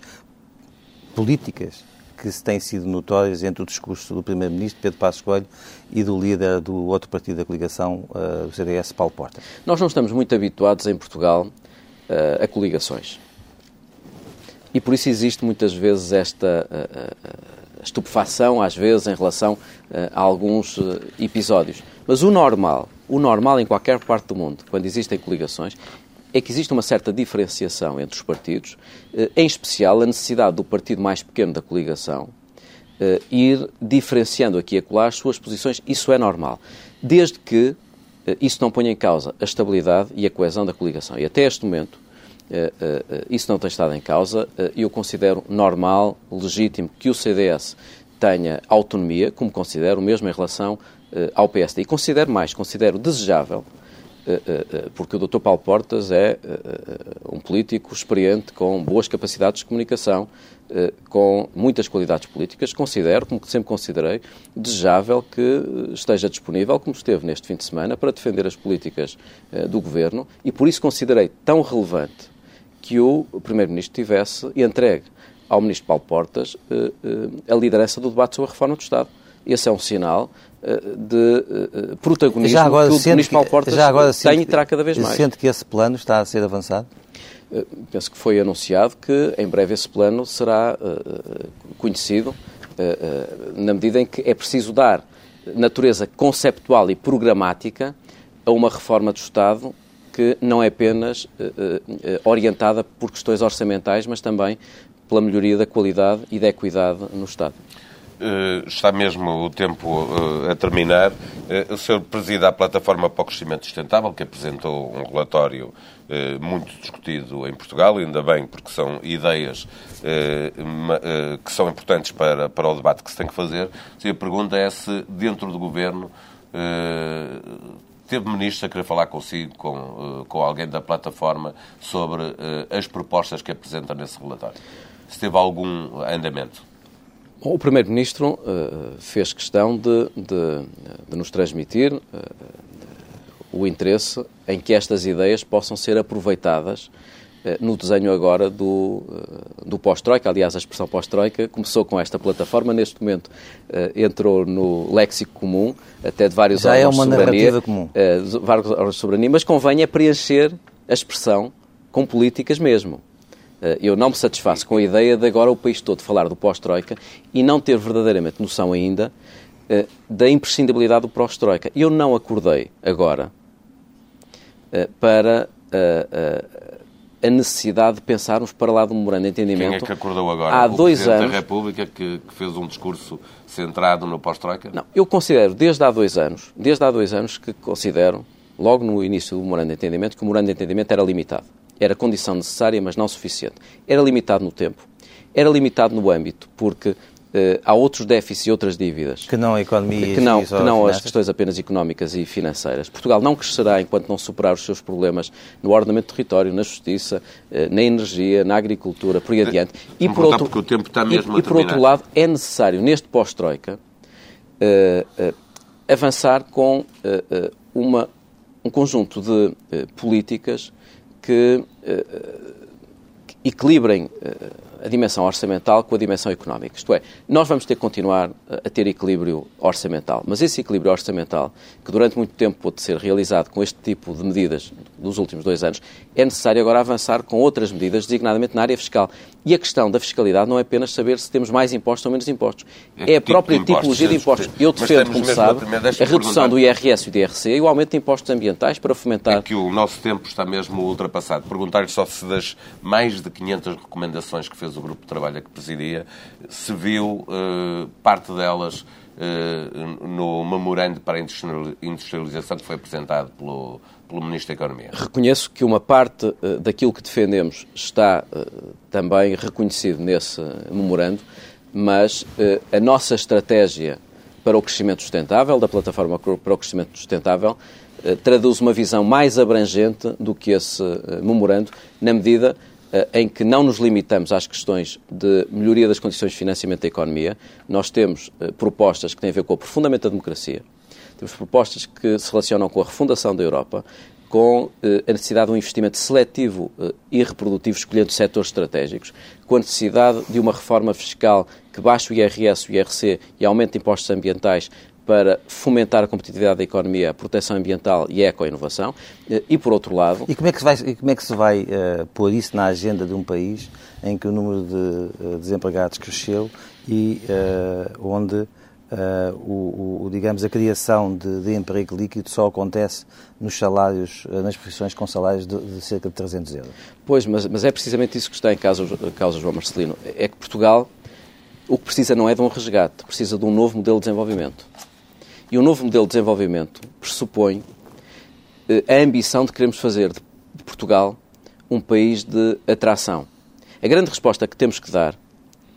políticas que têm sido notórias entre o discurso do primeiro-ministro, Pedro Passos Coelho, e do líder do outro partido da coligação, o C D S, Paulo Portas? Nós não estamos muito habituados em Portugal a coligações. E por isso existe muitas vezes esta a, a estupefação, às vezes, em relação a, a alguns episódios. Mas o normal, o normal em qualquer parte do mundo, quando existem coligações, é que existe uma certa diferenciação entre os partidos, em especial a necessidade do partido mais pequeno da coligação ir diferenciando aqui e acolá as suas posições. Isso é normal. Desde que isso não põe em causa a estabilidade e a coesão da coligação. E até este momento, isso não tem estado em causa. Eu considero normal, legítimo, que o C D S tenha autonomia, como considero mesmo em relação ao P S D. E considero mais, considero desejável porque o doutor Paulo Portas é um político experiente, com boas capacidades de comunicação, com muitas qualidades políticas. Considero, como sempre considerei, desejável que esteja disponível, como esteve neste fim de semana, para defender as políticas do Governo, e por isso considerei tão relevante que o Primeiro-Ministro tivesse entregue ao Ministro Paulo Portas a liderança do debate sobre a reforma do Estado. Esse é um sinal de protagonismo agora, que o Ministro Paulo Portas tem e terá cada vez mais. Sente que esse plano está a ser avançado? Penso que foi anunciado que em breve esse plano será conhecido, na medida em que é preciso dar natureza conceptual e programática a uma reforma do Estado que não é apenas orientada por questões orçamentais, mas também pela melhoria da qualidade e da equidade no Estado. Uh, está mesmo o tempo uh, a terminar. Uh, o senhor preside a Plataforma para o Crescimento Sustentável, que apresentou um relatório uh, muito discutido em Portugal, ainda bem, porque são ideias uh, ma, uh, que são importantes para, para o debate que se tem que fazer. E a pergunta é se, dentro do Governo, uh, teve ministro a querer falar consigo, com, uh, com alguém da Plataforma, sobre uh, as propostas que apresenta nesse relatório. Se teve algum andamento? O Primeiro-Ministro uh, fez questão de, de, de nos transmitir uh, o interesse em que estas ideias possam ser aproveitadas uh, no desenho agora do, uh, do pós-Troika. Aliás, a expressão pós-Troika começou com esta plataforma, neste momento uh, entrou no léxico comum, até de vários órgãos de soberania. Já é uma narrativa comum. Uh, vários órgãos de soberania, mas convém é preencher a expressão com políticas mesmo. Eu não me satisfaço com a ideia de agora o país todo falar do pós-Troika e não ter verdadeiramente noção ainda uh, da imprescindibilidade do pós-Troika. Eu não acordei agora uh, para uh, uh, a necessidade de pensarmos para lá do Memorando de Entendimento. Quem é que acordou agora? Há dois anos. O Presidente da República que, que fez um discurso centrado no pós-Troika? Não, eu considero desde há dois anos, desde há dois anos que considero, logo no início do Memorando de Entendimento, que o Memorando de Entendimento era limitado. Era condição necessária, mas não suficiente. Era limitado no tempo. Era limitado no âmbito, porque eh, há outros déficits e outras dívidas. Que não a economia que não, e que não as questões apenas económicas e financeiras. Portugal não crescerá enquanto não superar os seus problemas no ordenamento do território, na justiça, eh, na energia, na agricultura, por aí adiante. E por, outro, o tempo está mesmo e, e por outro lado, é necessário, neste pós-Troika, eh, eh, avançar com eh, uma, um conjunto de eh, políticas que eh, equilibrem eh, a dimensão orçamental com a dimensão económica. Isto é, nós vamos ter que continuar a ter equilíbrio orçamental, mas esse equilíbrio orçamental, que durante muito tempo pôde ser realizado com este tipo de medidas nos últimos dois anos, é necessário agora avançar com outras medidas, designadamente na área fiscal. E a questão da fiscalidade não é apenas saber se temos mais impostos ou menos impostos. É, é a própria tipo tipologia de impostos. Eu defendo, como sabe, a redução perguntar. do I R S e do I R C e o aumento de impostos ambientais para fomentar... É que o nosso tempo está mesmo ultrapassado. Perguntar-lhe só se das mais de quinhentas recomendações que fez o grupo de trabalho que presidia, se viu uh, parte delas uh, no memorando para a industrialização que foi apresentado pelo, pelo Ministro da Economia. Reconheço que uma parte uh, daquilo que defendemos está uh, também reconhecido nesse memorando, mas uh, a nossa estratégia para o crescimento sustentável, da Plataforma para o Crescimento Sustentável, uh, traduz uma visão mais abrangente do que esse uh, memorando, na medida em que não nos limitamos às questões de melhoria das condições de financiamento da economia. Nós temos uh, propostas que têm a ver com o aprofundamento da democracia, temos propostas que se relacionam com a refundação da Europa, com uh, a necessidade de um investimento seletivo uh, e reprodutivo, escolhendo setores estratégicos, com a necessidade de uma reforma fiscal que baixe o I R S, o I R C e aumente de impostos ambientais para fomentar a competitividade da economia, a proteção ambiental e a eco-inovação, e por outro lado... E como é que se vai, como é que se vai uh, pôr isso na agenda de um país em que o número de uh, desempregados cresceu e uh, onde, uh, o, o, digamos, a criação de, de emprego líquido só acontece nos salários, uh, nas profissões com salários de, de cerca de trezentos euros? Pois, mas, mas é precisamente isso que está em causa, causa, João Marcelino. É que Portugal, o que precisa não é de um resgate, precisa de um novo modelo de desenvolvimento. E o novo modelo de desenvolvimento pressupõe eh, a ambição de queremos fazer de Portugal um país de atração. A grande resposta que temos que dar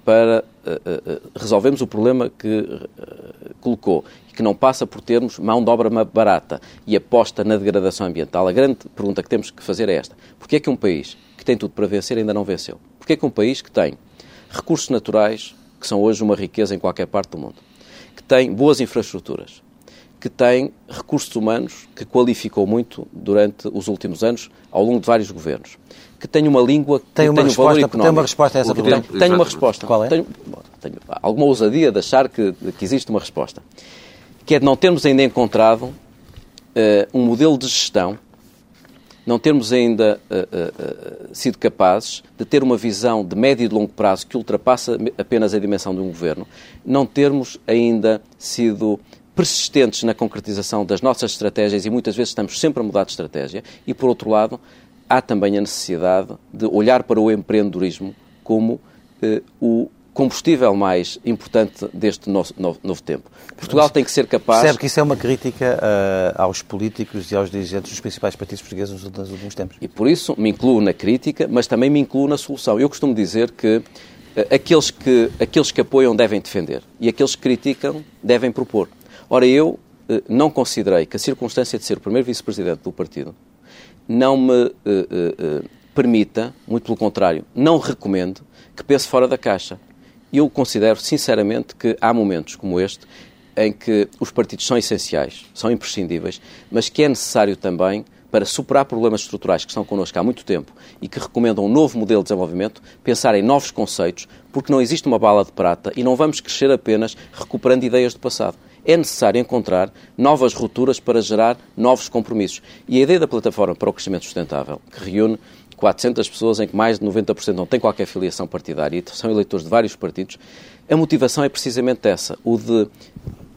para eh, eh, resolvermos o problema que eh, colocou, que não passa por termos mão de obra barata e aposta na degradação ambiental. A grande pergunta que temos que fazer é esta. Porquê é que um país que tem tudo para vencer ainda não venceu? Porquê é que um país que tem recursos naturais, que são hoje uma riqueza em qualquer parte do mundo, que tem boas infraestruturas, que tem recursos humanos, que qualificou muito durante os últimos anos, ao longo de vários governos, que tem uma língua, que tem, uma tem resposta, um valor económico. Tem uma resposta a essa pergunta? Tem, tem uma resposta. Qual é? Tenho, tenho alguma ousadia de achar que, que existe uma resposta. Que é de não termos ainda encontrado uh, um modelo de gestão, não termos ainda uh, uh, uh, sido capazes de ter uma visão de médio e de longo prazo que ultrapassa apenas a dimensão de um governo, não termos ainda sido persistentes na concretização das nossas estratégias e muitas vezes estamos sempre a mudar de estratégia e, por outro lado, há também a necessidade de olhar para o empreendedorismo como eh, o combustível mais importante deste nosso novo, novo tempo. Portugal mas, tem que ser capaz... Percebe que isso é uma crítica uh, aos políticos e aos dirigentes dos principais partidos portugueses nos, nos últimos tempos. E por isso me incluo na crítica, mas também me incluo na solução. Eu costumo dizer que uh, aqueles que, aqueles que apoiam devem defender e aqueles que criticam devem propor. Ora, eu eh, não considerei que a circunstância de ser o primeiro vice-presidente do partido não me eh, eh, permita, muito pelo contrário, não recomendo que pense fora da caixa. Eu considero, sinceramente, que há momentos como este em que os partidos são essenciais, são imprescindíveis, mas que é necessário também, para superar problemas estruturais que estão connosco há muito tempo e que recomendam um novo modelo de desenvolvimento, pensar em novos conceitos, porque não existe uma bala de prata e não vamos crescer apenas recuperando ideias do passado. É necessário encontrar novas rupturas para gerar novos compromissos. E a ideia da Plataforma para o Crescimento Sustentável, que reúne quatrocentas pessoas em que mais de noventa por cento não têm qualquer filiação partidária e são eleitores de vários partidos, a motivação é precisamente essa, o de,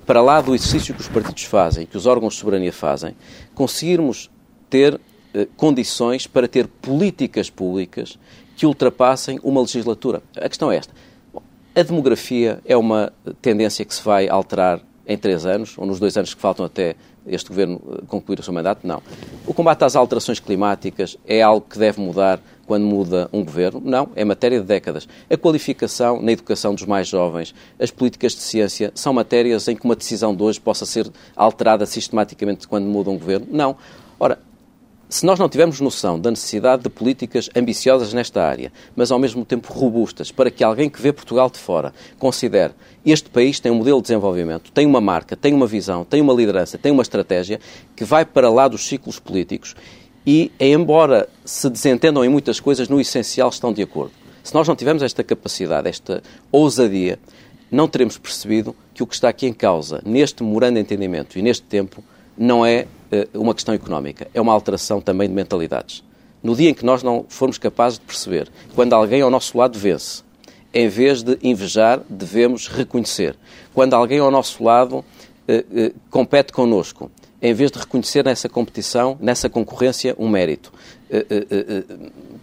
para lá do exercício que os partidos fazem, que os órgãos de soberania fazem, conseguirmos ter eh, condições para ter políticas públicas que ultrapassem uma legislatura. A questão é esta. Bom, a demografia é uma tendência que se vai alterar em três anos, ou nos dois anos que faltam até este governo concluir o seu mandato? Não. O combate às alterações climáticas é algo que deve mudar quando muda um governo? Não, é matéria de décadas. A qualificação na educação dos mais jovens, as políticas de ciência, são matérias em que uma decisão de hoje possa ser alterada sistematicamente quando muda um governo? Não. Ora, se nós não tivermos noção da necessidade de políticas ambiciosas nesta área, mas ao mesmo tempo robustas, para que alguém que vê Portugal de fora considere este país tem um modelo de desenvolvimento, tem uma marca, tem uma visão, tem uma liderança, tem uma estratégia que vai para lá dos ciclos políticos e, embora se desentendam em muitas coisas, no essencial estão de acordo. Se nós não tivermos esta capacidade, esta ousadia, não teremos percebido que o que está aqui em causa, neste memorando de entendimento e neste tempo, não é uma questão económica, é uma alteração também de mentalidades. No dia em que nós não formos capazes de perceber, quando alguém ao nosso lado vence, em vez de invejar, devemos reconhecer. Quando alguém ao nosso lado eh, eh, compete connosco, em vez de reconhecer nessa competição, nessa concorrência, um mérito, eh, eh, eh,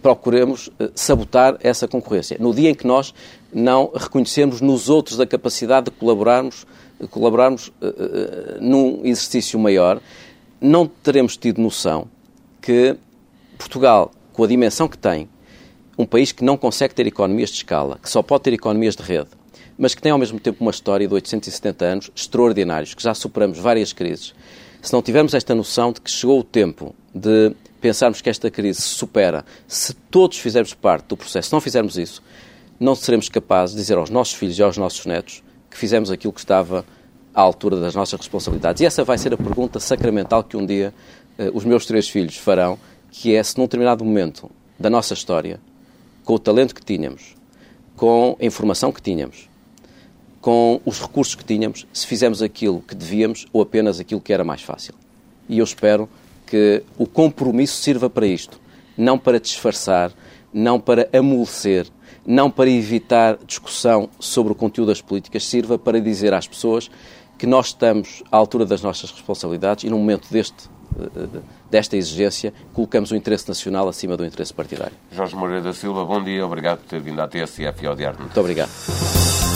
procuremos eh, sabotar essa concorrência. No dia em que nós não reconhecemos nos outros a capacidade de colaborarmos, de colaborarmos eh, eh, num exercício maior, não teremos tido noção que Portugal, com a dimensão que tem, um país que não consegue ter economias de escala, que só pode ter economias de rede, mas que tem ao mesmo tempo uma história de oitocentos e setenta anos extraordinários, que já superamos várias crises, se não tivermos esta noção de que chegou o tempo de pensarmos que esta crise se supera, se todos fizermos parte do processo, se não fizermos isso, não seremos capazes de dizer aos nossos filhos e aos nossos netos que fizemos aquilo que estava à altura das nossas responsabilidades. E essa vai ser a pergunta sacramental que um dia eh, os meus três filhos farão, que é se num determinado momento da nossa história, com o talento que tínhamos, com a informação que tínhamos, com os recursos que tínhamos, se fizemos aquilo que devíamos ou apenas aquilo que era mais fácil. E eu espero que o compromisso sirva para isto, não para disfarçar, não para amolecer, não para evitar discussão sobre o conteúdo das políticas, sirva para dizer às pessoas que nós estamos à altura das nossas responsabilidades e, num momento deste, desta exigência, colocamos o interesse nacional acima do interesse partidário. Jorge Moreira da Silva, bom dia, obrigado por ter vindo à T S F e ao Diário. Muito obrigado.